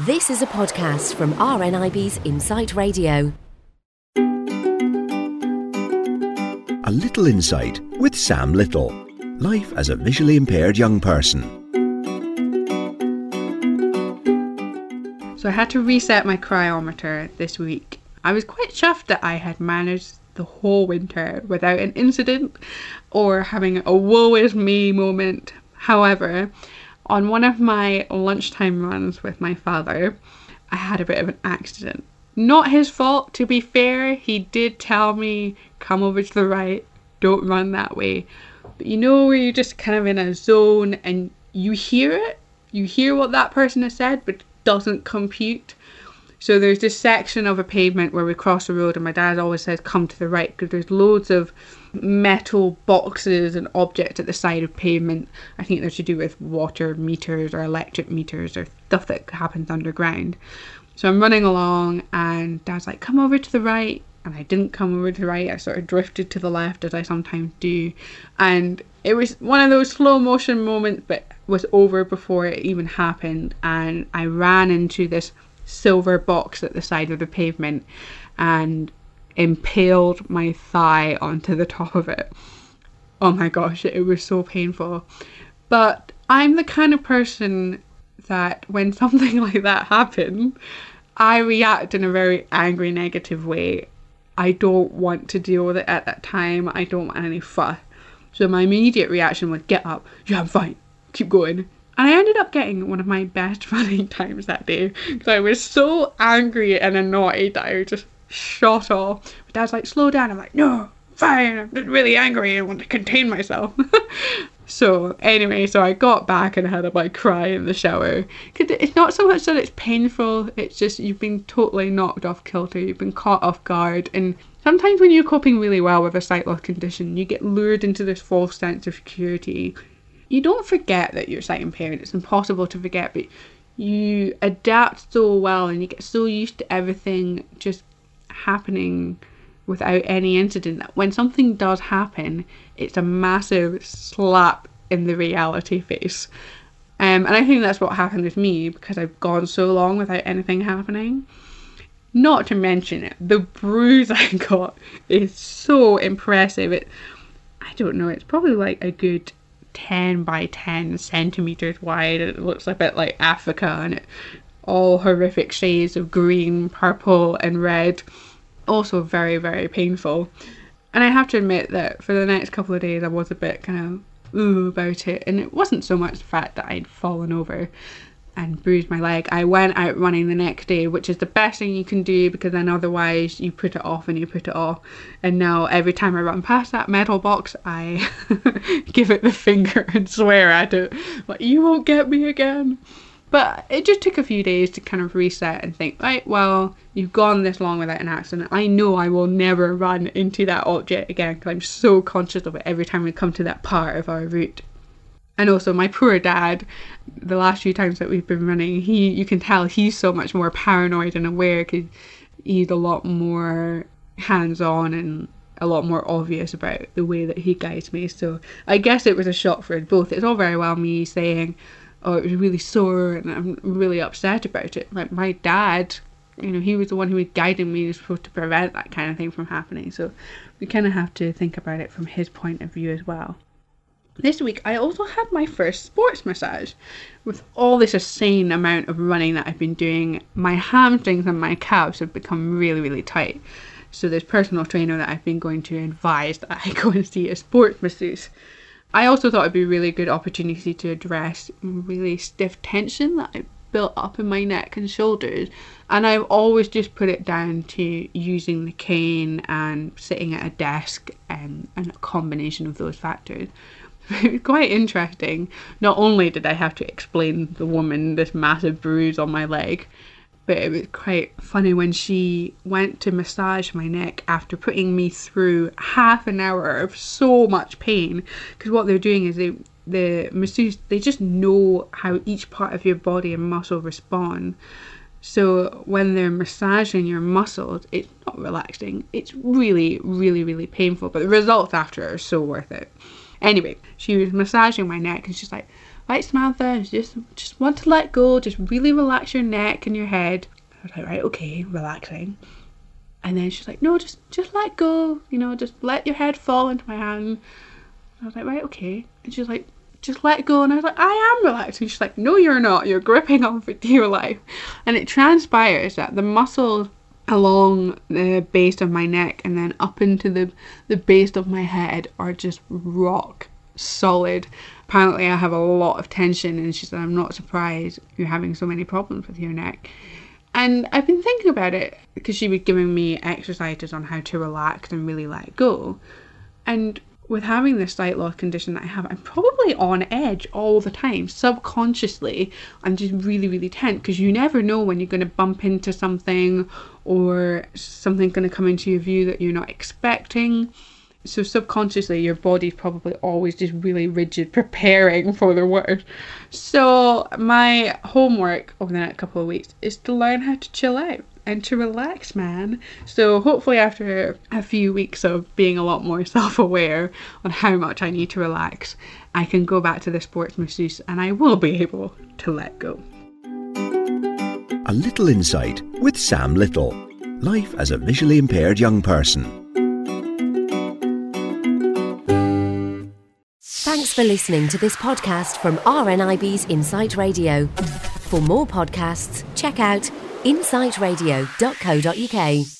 This is a podcast from RNIB's Insight Radio. A Little Insight with Sam Little. Life as a visually impaired young person. So I had to reset my cryometer this week. I was quite chuffed that I had managed the whole winter without an incident or having a woe is me moment. However, on one of my lunchtime runs with my father, I had a bit of an accident. Not his fault, to be fair. He did tell me, come over to the right, don't run that way. But you know where you're just kind of in a zone and you hear it? You hear what that person has said, but it doesn't compute. So there's this section of a pavement where we cross the road, and my dad always says, come to the right, because there's loads of metal boxes and objects at the side of pavement. I think they're to do with water meters or electric meters or stuff that happens underground. So I'm running along and Dad's like, come over to the right, and I didn't come over to the right. I sort of drifted to the left, as I sometimes do, and it was one of those slow motion moments, but was over before it even happened. And I ran into this silver box at the side of the pavement and impaled my thigh onto the top of it. Oh my gosh, it was so painful. But I'm the kind of person that when something like that happens, I react in a very angry, negative way. I don't want to deal with it at that time. I don't want any fuss. So my immediate reaction was, get up, yeah, I'm fine, keep going. And I ended up getting one of my best running times that day, because I was so angry and annoyed that I just shot off. My dad's like, slow down. I'm like, no, fine, I'm really angry and want to contain myself. So I got back and had a big cry in the shower. It's not so much that it's painful, it's just you've been totally knocked off kilter, you've been caught off guard. And sometimes when you're coping really well with a sight loss condition, you get lured into this false sense of security. You don't forget that you're sight impaired, it's impossible to forget, but you adapt so well and you get so used to everything just happening without any incident that when something does happen, it's a massive slap in the reality face. And I think that's what happened with me, because I've gone so long without anything happening. Not to mention it, the bruise I got is so impressive. It's probably like a good 10 by 10 centimetres wide, and it looks a bit like Africa, and it all horrific shades of green, purple and red. Also very, very painful. And I have to admit that for the next couple of days I was a bit kind of ooh about it, and it wasn't so much the fact that I'd fallen over and bruised my leg. I went out running the next day, which is the best thing you can do, because then otherwise you put it off and you put it off, and now every time I run past that metal box I give it the finger and swear at it, like, you won't get me again. But it just took a few days to kind of reset and think, right, well, you've gone this long without an accident. I know I will never run into that object again, because I'm so conscious of it every time we come to that part of our route. And also my poor dad, the last few times that we've been running, you can tell he's so much more paranoid and aware, because he's a lot more hands-on and a lot more obvious about the way that he guides me. So I guess it was a shock for both. It's all very well me saying, oh, it was really sore and I'm really upset about it. Like, my dad, he was the one who was guiding me and was supposed to prevent that kind of thing from happening. So we kind of have to think about it from his point of view as well. This week, I also had my first sports massage. With all this insane amount of running that I've been doing, my hamstrings and my calves have become really, really tight. So this personal trainer that I've been going to advised that I go and see a sports masseuse. I also thought it'd be a really good opportunity to address really stiff tension that I built up in my neck and shoulders, and I've always just put it down to using the cane and sitting at a desk and a combination of those factors. It was quite interesting. Not only did I have to explain to the woman this massive bruise on my leg, but it was quite funny when she went to massage my neck after putting me through half an hour of so much pain. Because what they're doing is the masseuse, they just know how each part of your body and muscle respond. So when they're massaging your muscles, it's not relaxing. It's really, really, really painful. But the results after are so worth it. Anyway, she was massaging my neck and she's like, Right, Samantha, just want to let go, just really relax your neck and your head. I was like, right, okay, relaxing. And then she's like, no, just let go, you know, just let your head fall into my hand. I was like, right, okay. And she's like, just let go. And I was like, I am relaxing. She's like, no, you're not. You're gripping on for dear life. And it transpires that the muscles along the base of my neck and then up into the base of my head are just rock solid. Apparently I have a lot of tension, and she said, I'm not surprised you're having so many problems with your neck. And I've been thinking about it because she was giving me exercises on how to relax and really let go. And with having this sight loss condition that I have, I'm probably on edge all the time. Subconsciously, I'm just really, really tense, because you never know when you're going to bump into something or something's going to come into your view that you're not expecting. So subconsciously, your body's probably always just really rigid, preparing for the worst. So my homework over the next couple of weeks is to learn how to chill out and to relax, man. So hopefully after a few weeks of being a lot more self-aware on how much I need to relax, I can go back to the sports masseuse and I will be able to let go. A Little Insight with Sam Little. Life as a visually impaired young person. Thanks for listening to this podcast from RNIB's Insight Radio. For more podcasts, check out insightradio.co.uk.